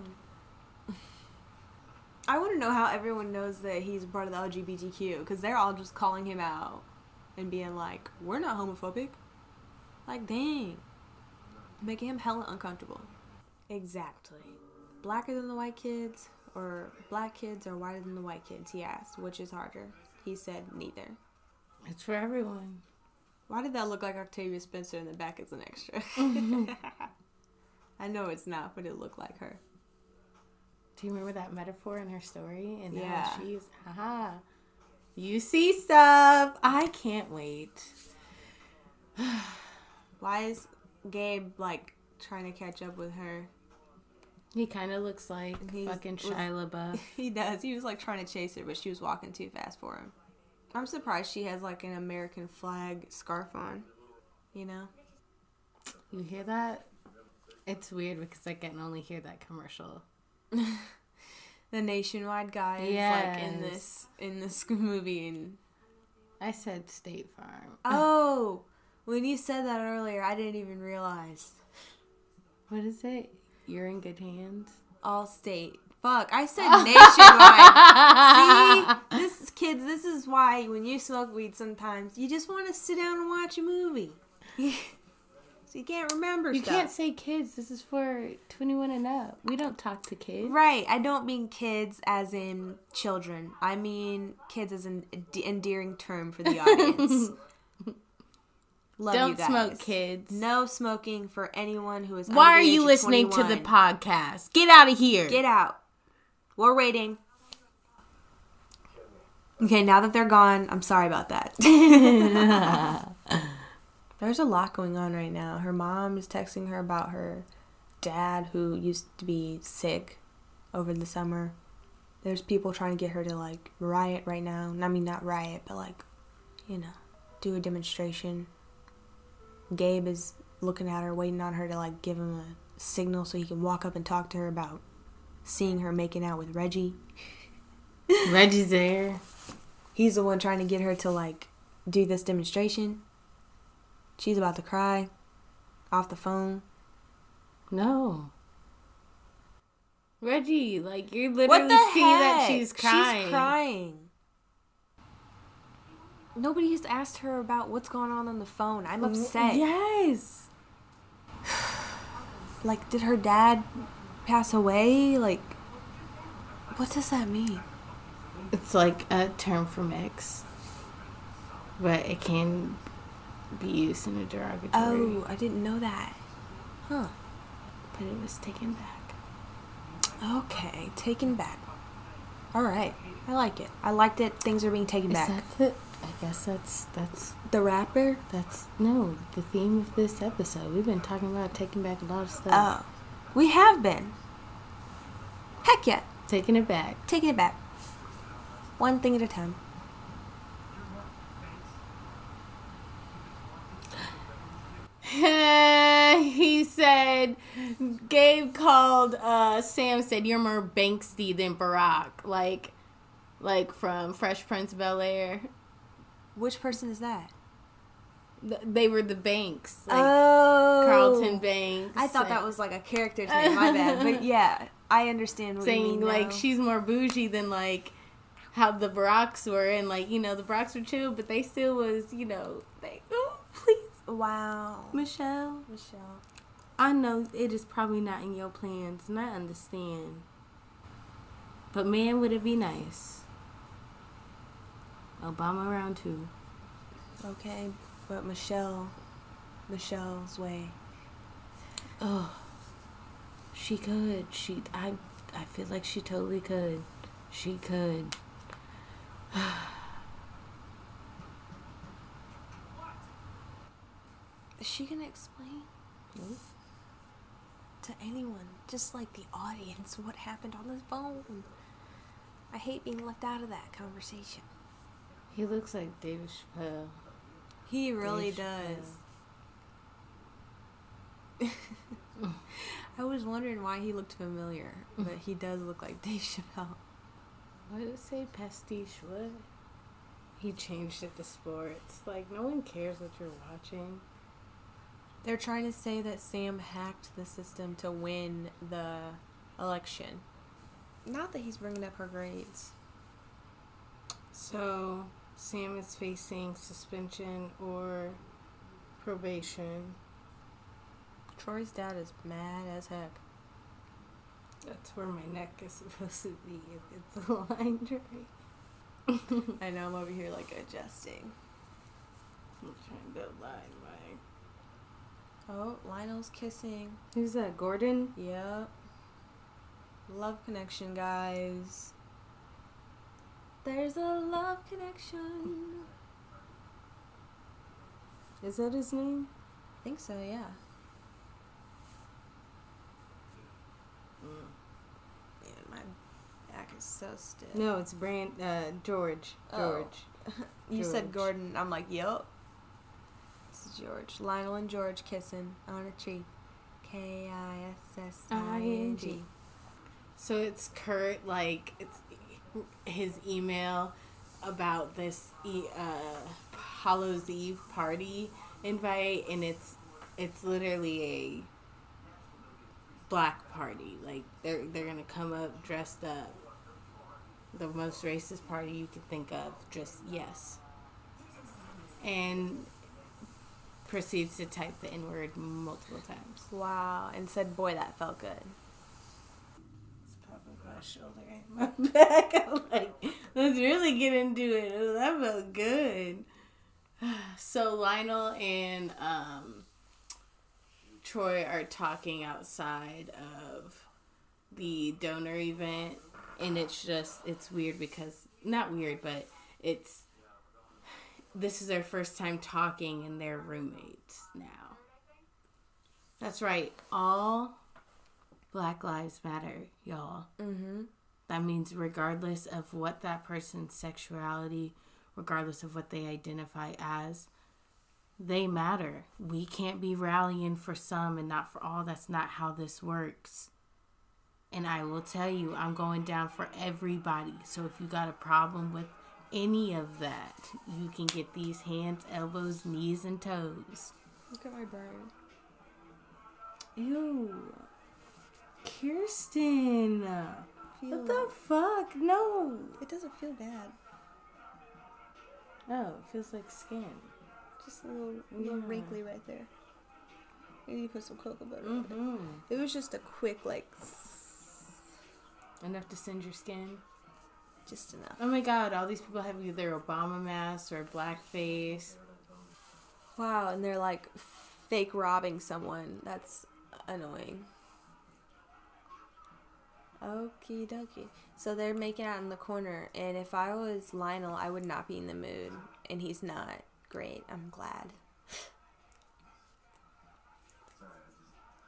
I want to know how everyone knows that he's part of the LGBTQ, because they're all just calling him out and being like, we're not homophobic. Like, dang. Making him hella uncomfortable. Exactly. Blacker than the white kids, or black kids are whiter than the white kids, he asked, which is harder. He said neither. It's for everyone. Why did that look like Octavia Spencer in the back as an extra? Mm-hmm. I know it's not, but it looked like her. Do you remember that metaphor in her story? And yeah. Now she's, aha, you see stuff. I can't wait. Why is Gabe, like, trying to catch up with her? He kind of looks like fucking Shia LaBeouf. He does. He was, like, trying to chase her, but she was walking too fast for him. I'm surprised she has, like, an American flag scarf on, you know? You hear that? It's weird because I can only hear that commercial. The Nationwide guy yes. is, like, in this movie. And... I said State Farm. Oh! When you said that earlier, I didn't even realize. What is it? You're in good hands. All state. Fuck, I said Nationwide. See? This is why when you smoke weed sometimes, you just want to sit down and watch a movie. So you can't remember you stuff. You can't say kids. This is for 21 and up. We don't talk to kids. Right. I don't mean kids as in children. I mean kids as an endearing term for the audience. Love don't you guys. Smoke, kids. No smoking for anyone who is under the age of 21. Why are you listening to the podcast? Get out of here. Get out. We're waiting. Okay, now that they're gone, I'm sorry about that. There's a lot going on right now. Her mom is texting her about her dad who used to be sick over the summer. There's people trying to get her to, like, riot right now. I mean, not riot, but, like, you know, do a demonstration. Gabe is looking at her, waiting on her to, like, give him a signal so he can walk up and talk to her about seeing her making out with Reggie. Reggie's there. He's the one trying to get her to, like, do this demonstration. She's about to cry. Off the phone. No. Reggie, like, you literally see heck? That she's crying. She's crying. Nobody has asked her about what's going on the phone. I'm upset. Yes. Like, did her dad pass away? Like, what does that mean? It's like a term from X, but it can be used in a derogatory. Oh, I didn't know that. Huh. But it was taken back. Okay, taken back. All right. I like it. I liked it. Things are being taken back. Is that it? I guess that's the rapper? That's no, the theme of this episode. We've been talking about taking back a lot of stuff. Oh. We have been. Heck yeah. Taking it back. Taking it back. One thing at a time. He said Gabe called Sam, said you're more Banksy than Barack. Like from Fresh Prince of Bel-Air. Which person is that? They were the Banks. Like Carlton Banks. I thought that was like a character's name. My bad. But yeah, I understand what you mean. Saying like she's more bougie than like how the Baracks were. And like, you know, the Baracks were chill, but they still was, you know, like, oh, please. Wow. Michelle. I know it is probably not in your plans, and I understand. But man, would it be nice. Obama round two. Okay, but Michelle's way. Oh, she could. I feel like she totally could. She could. Is she gonna explain to anyone, just like the audience, what happened on the phone? I hate being left out of that conversation. He looks like Dave Chappelle. He really does. I was wondering why he looked familiar, but he does look like Dave Chappelle. What did it say? Pastiche? What? He changed it to sports. Like, no one cares what you're watching. They're trying to say that Sam hacked the system to win the election. Not that he's bringing up her grades. So, Sam is facing suspension or probation. Troy's dad is mad as heck. That's where my neck is supposed to be if it's aligned right. I know, I'm over here, like, adjusting. I'm trying to align my... Oh, Lionel's kissing. Who's that, Gordon? Yep. Love connection, guys. There's a love connection. Is that his name? I think so, yeah. Man, my back is so stiff. No, it's George. Oh. George. You said Gordon. I'm like, yup. It's George. Lionel and George kissing on a tree. KISSING. So it's Kurt, like, it's his email about this Hallows Eve party invite, and it's literally a black party. Like, they're gonna come up dressed up, the most racist party you could think of. Just yes, and proceeds to type the N-word multiple times. Wow, and said, "Boy, that felt good." My shoulder and my back. I'm like, let's really get into it. Oh, that felt good. So Lionel and Troy are talking outside of the donor event, and it's weird because, not weird, but this is their first time talking, and they're roommates now. That's right. All Black Lives Matter, y'all. Mm-hmm. That means regardless of what that person's sexuality, regardless of what they identify as, they matter. We can't be rallying for some and not for all. That's not how this works. And I will tell you, I'm going down for everybody. So if you got a problem with any of that, you can get these hands, elbows, knees, and toes. Look at my burn. Ew. Kirsten, what the fuck? No, it doesn't feel bad. Oh, it feels like skin. Just a little wrinkly right there. Maybe you put some cocoa butter on it. It was just a quick, like, enough to singe your skin. Just enough. Oh my god! All these people have either Obama masks or blackface. Wow, and they're like fake robbing someone. That's annoying. Okie dokie. So they're making out in the corner, and if I was Lionel, I would not be in the mood, and he's not. Great, I'm glad.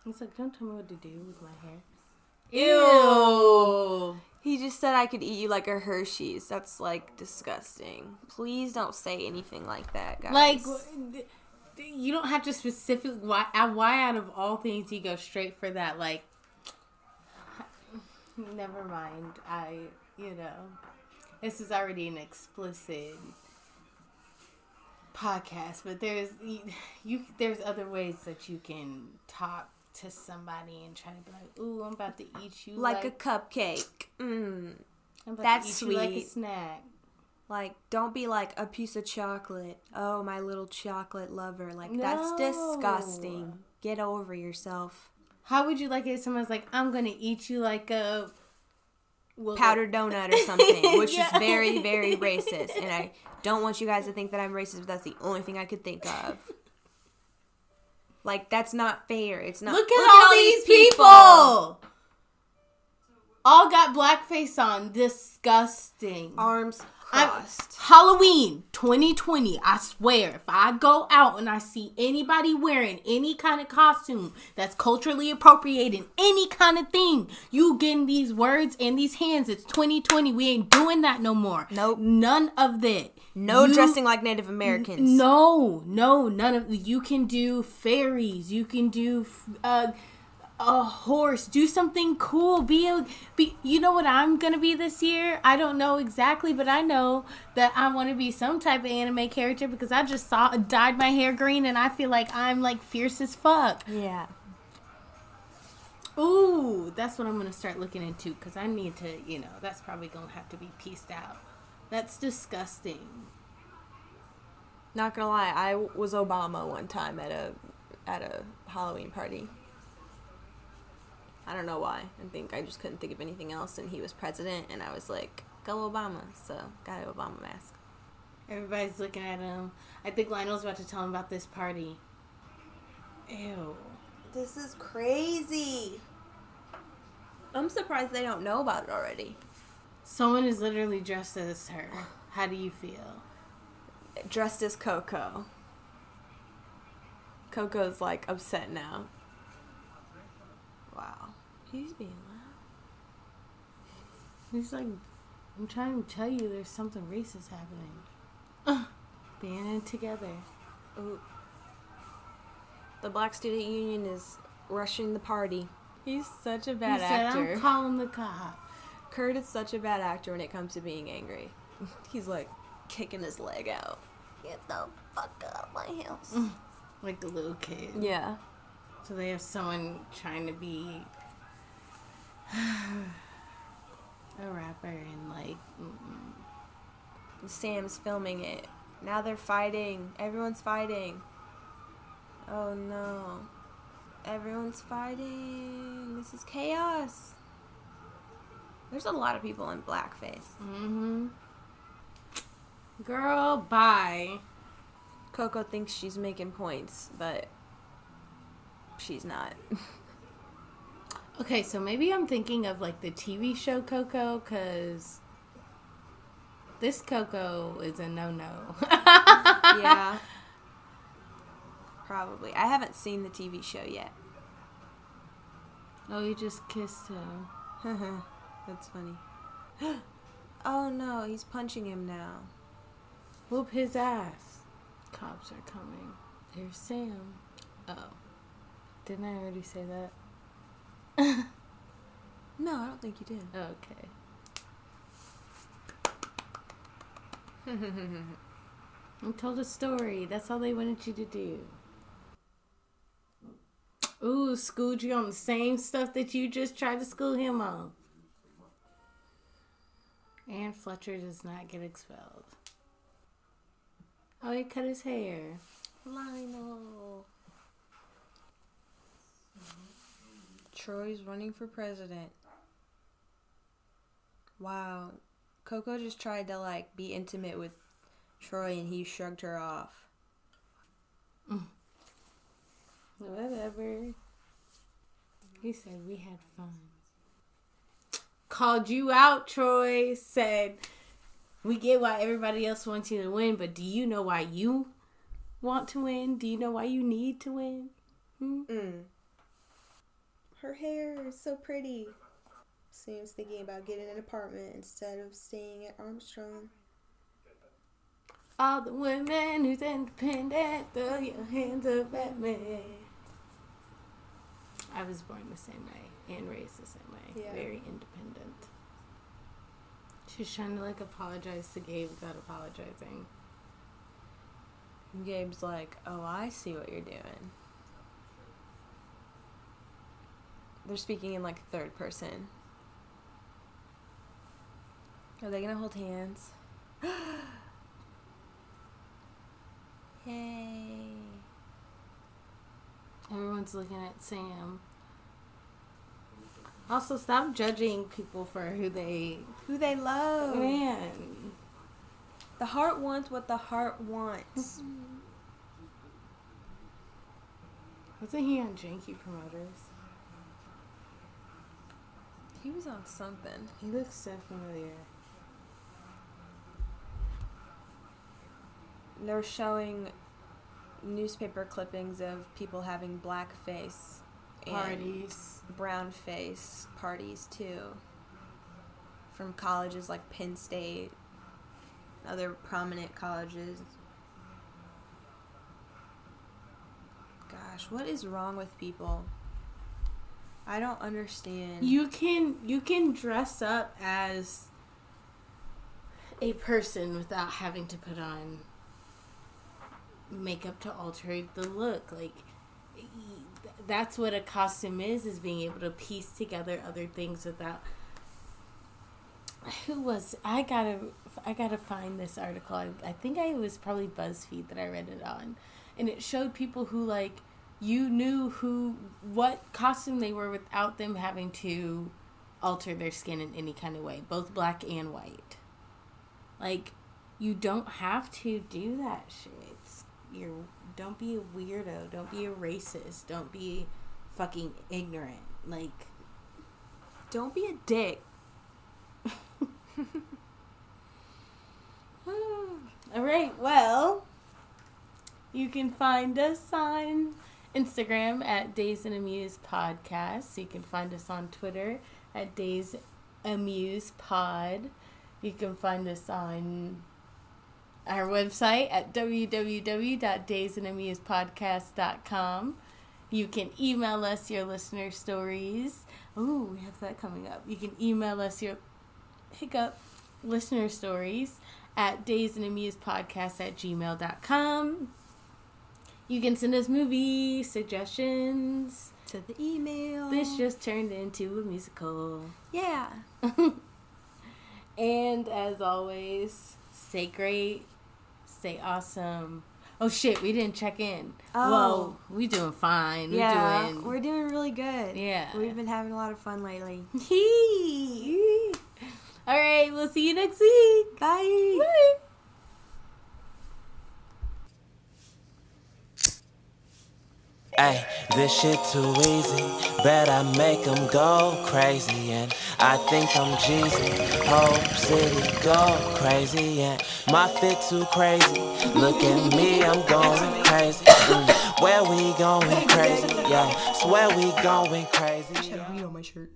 He's like, don't tell me what to do with my hair. Ew! He just said I could eat you like a Hershey's. That's, like, disgusting. Please don't say anything like that, guys. Like, you don't have to specifically... Why out of all things you go straight for that, like... Never mind. This is already an explicit podcast, but there's other ways that you can talk to somebody and try to be like, ooh, I'm about to eat you like a cupcake. That's sweet. Like a snack. Like, don't be like a piece of chocolate. Oh, my little chocolate lover. Like, no. That's disgusting. Get over yourself. How would you like it if someone's like, I'm going to eat you like a... powdered donut or something, which is very, very racist. And I don't want you guys to think that I'm racist, but that's the only thing I could think of. Like, that's not fair. It's not... Look at all these people! All got blackface on. Disgusting. Arms crossed. Halloween 2020, I swear, if I go out and I see anybody wearing any kind of costume that's culturally appropriating any kind of thing, you getting these words and these hands. It's 2020. We ain't doing that no more. Nope. None of that. No dressing like Native Americans. No, none of... You can do fairies. You can do a horse. Do something cool. Be you know what I'm going to be this year? I don't know exactly, but I know that I want to be some type of anime character because I just dyed my hair green and I feel like I'm like fierce as fuck. Yeah. Ooh, that's what I'm going to start looking into because I need to, you know, that's probably going to have to be pieced out. That's disgusting. Not going to lie, I was Obama one time at a Halloween party. I don't know why. I think I just couldn't think of anything else, and he was president, and I was like, go Obama. So, got an Obama mask. Everybody's looking at him. I think Lionel's about to tell him about this party. Ew. This is crazy. I'm surprised they don't know about it already. Someone is literally dressed as her. How do you feel? Dressed as Coco. Coco's, like, upset now. Wow. He's being loud. He's like, I'm trying to tell you there's something racist happening. Banding together. Ooh. The Black Student Union is rushing the party. He's such a bad actor. I'm calling the cop. Kurt is such a bad actor when it comes to being angry. He's, like, kicking his leg out. Get the fuck out of my house. Like a little kid. Yeah. So they have someone trying to be a rapper and like... Mm-mm. Sam's filming it. Now they're fighting. Everyone's fighting. Oh no. Everyone's fighting. This is chaos. There's a lot of people in blackface. Mm-hmm. Girl, bye. Coco thinks she's making points, but she's not. Okay, so maybe I'm thinking of, like, the TV show Coco, because this Coco is a no-no. Yeah. Probably. I haven't seen the TV show yet. Oh, you just kissed him. That's funny. Oh, no, he's punching him now. Whoop his ass. Cops are coming. There's Sam. Oh. Didn't I already say that? No, I don't think you did. Okay. I told a story. That's all they wanted you to do. Ooh, schooled you on the same stuff that you just tried to school him on. And Fletcher does not get expelled. Oh, he cut his hair. Lionel. Troy's running for president. Wow. Coco just tried to, like, be intimate with Troy, and he shrugged her off. Whatever. He said, we had fun. Called you out, Troy. Said, we get why everybody else wants you to win, but do you know why you want to win? Do you know why you need to win? Her hair is so pretty. Sam's thinking about getting an apartment instead of staying at Armstrong. All the women who's independent, throw your hands up at me. I was born the same way and raised the same way. Yeah. Very independent. She's trying to, like, apologize to Gabe without apologizing. Gabe's like, oh, I see what you're doing. They're speaking in, like, third person. Are they gonna hold hands? Yay. Everyone's looking at Sam. Also, stop judging people for who they love. Man. The heart wants what the heart wants. Wasn't he on Janky Promoters? He was on something. He looks so familiar. They're showing newspaper clippings of people having blackface parties, brownface parties too, from colleges like Penn State, other prominent colleges. Gosh, what is wrong with people? I don't understand. You can dress up as a person without having to put on makeup to alter the look. Like, that's what a costume is being able to piece together other things without... I gotta find this article. I think it was probably BuzzFeed that I read it on. And it showed people who, like, you knew what costume they were without them having to alter their skin in any kind of way, both black and white. Like, you don't have to do that shit. Don't be a weirdo. Don't be a racist. Don't be fucking ignorant. Like, don't be a dick. All right, well, you can find us on Instagram at Dazed and Amused Podcast. You can find us on Twitter at Dazed Amused Pod. You can find us on our website at www.dazedandamusedpodcast.com. You can email us your listener stories. Ooh, we have that coming up. You can email us your listener stories at dazedandamusedpodcast@gmail.com. You can send us movie suggestions to the email. This just turned into a musical. Yeah. And as always, stay great, stay awesome. Oh shit, we didn't check in. Oh. Whoa, we doing fine. Yeah, we're doing really good. Yeah. We've been having a lot of fun lately. Hee. All right, we'll see you next week. Bye. Bye. Ay, this shit too easy, bet I make 'em go crazy, and I think I'm Jeezy, whole city go crazy, and my fit too crazy, look at me, I'm going crazy, where we going crazy, yeah, swear we going crazy. I should have weed on my shirt.